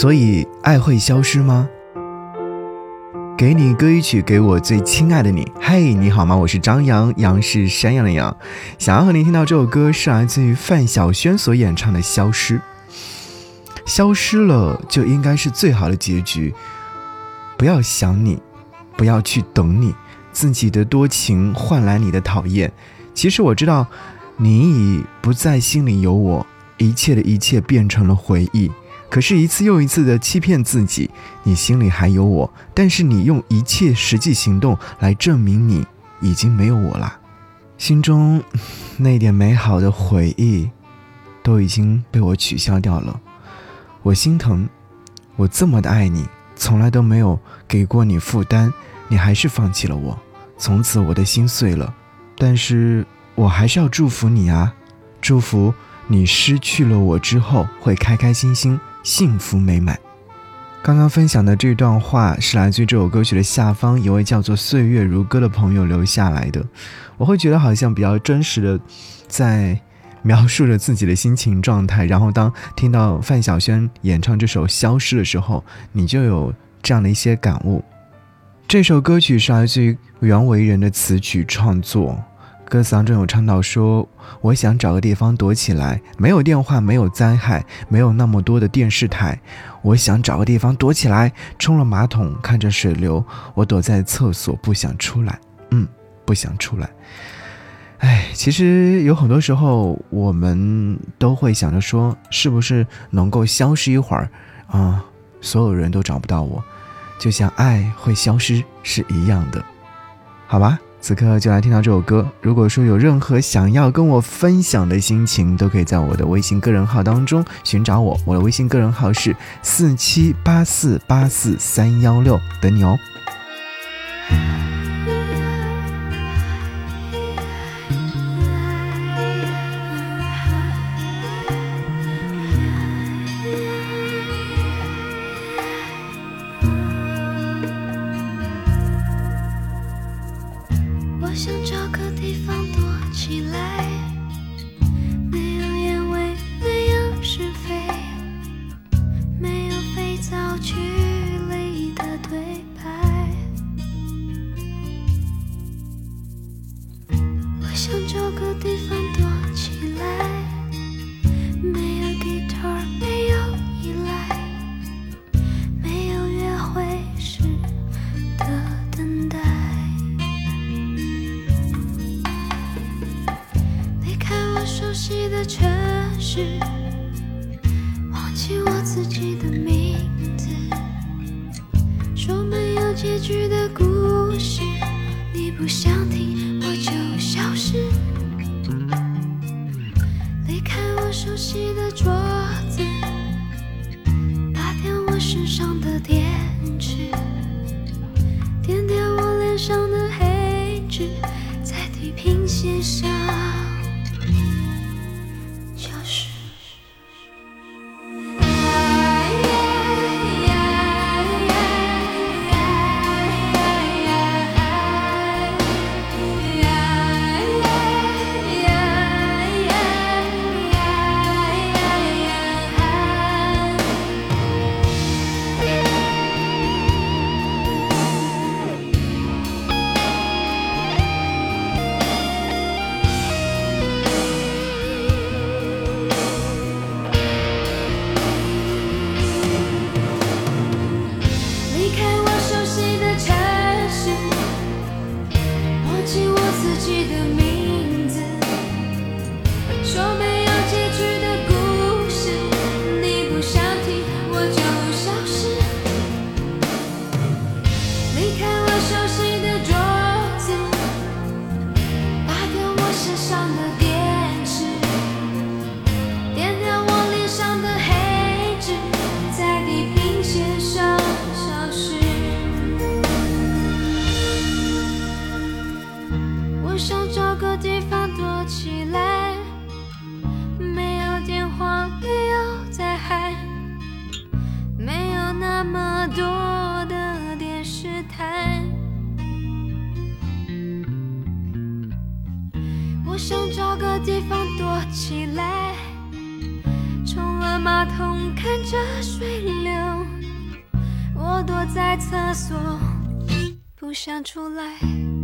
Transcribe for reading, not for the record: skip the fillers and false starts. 所以爱会消失吗？给你歌一曲，给我最亲爱的你。嘿，你好吗？我是张扬，杨是山羊的羊。想要和您听到这首歌是来自于范晓萱所演唱的《消失》。消失了就应该是最好的结局，不要想你，不要去等你，自己的多情换来你的讨厌。其实我知道你已不在心里有我，一切的一切变成了回忆。可是一次又一次的欺骗自己，你心里还有我，但是你用一切实际行动来证明你已经没有我了。心中那点美好的回忆都已经被我取消掉了。我心疼，我这么的爱你，从来都没有给过你负担，你还是放弃了我。从此我的心碎了，但是我还是要祝福你啊，祝福你失去了我之后会开开心心，幸福美满。刚刚分享的这段话是来自于这首歌曲的下方一位叫做岁月如歌的朋友留下来的。我会觉得好像比较真实的在描述着自己的心情状态，然后当听到范晓萱演唱这首《消失》的时候，你就有这样的一些感悟。这首歌曲是来自于袁惟仁的词曲创作，歌词当中有唱到说，我想找个地方躲起来，没有电话，没有灾害，没有那么多的电视台，我想找个地方躲起来，冲了马桶，看着水流，我躲在厕所不想出来，不想出来。哎，其实有很多时候我们都会想着说，是不是能够消失一会儿啊，所有人都找不到我，就像爱会消失是一样的。好吧，此刻就来听到这首歌。如果说有任何想要跟我分享的心情，都可以在我的微信个人号当中寻找我，我的微信个人号是4784844316，等你哦。我想找个地方躲起来，没有烟味，没有是非，没有肥皂剧里的对白。我想找个地方躲起来，没有 guitar， 没有依赖，没有约会时的等待。熟悉的城市，忘记我自己的名字，说没有结局的故事，你不想听我就消失。离开我熟悉的桌子，拔掉我身上的电池，点点我脸上的黑痣，在地平线上的名字，说没有结局的故事，你不想听我就消失。离开我熟悉的桌子，拔掉我身上的电池，点亮我脸上的黑痣，在地平线上消失。我想找个地方躲起来，没有电话，没有灾害，没有那么多的电视台。我想找个地方躲起来，冲了马桶，看着水流，躲在厕所，不想出来。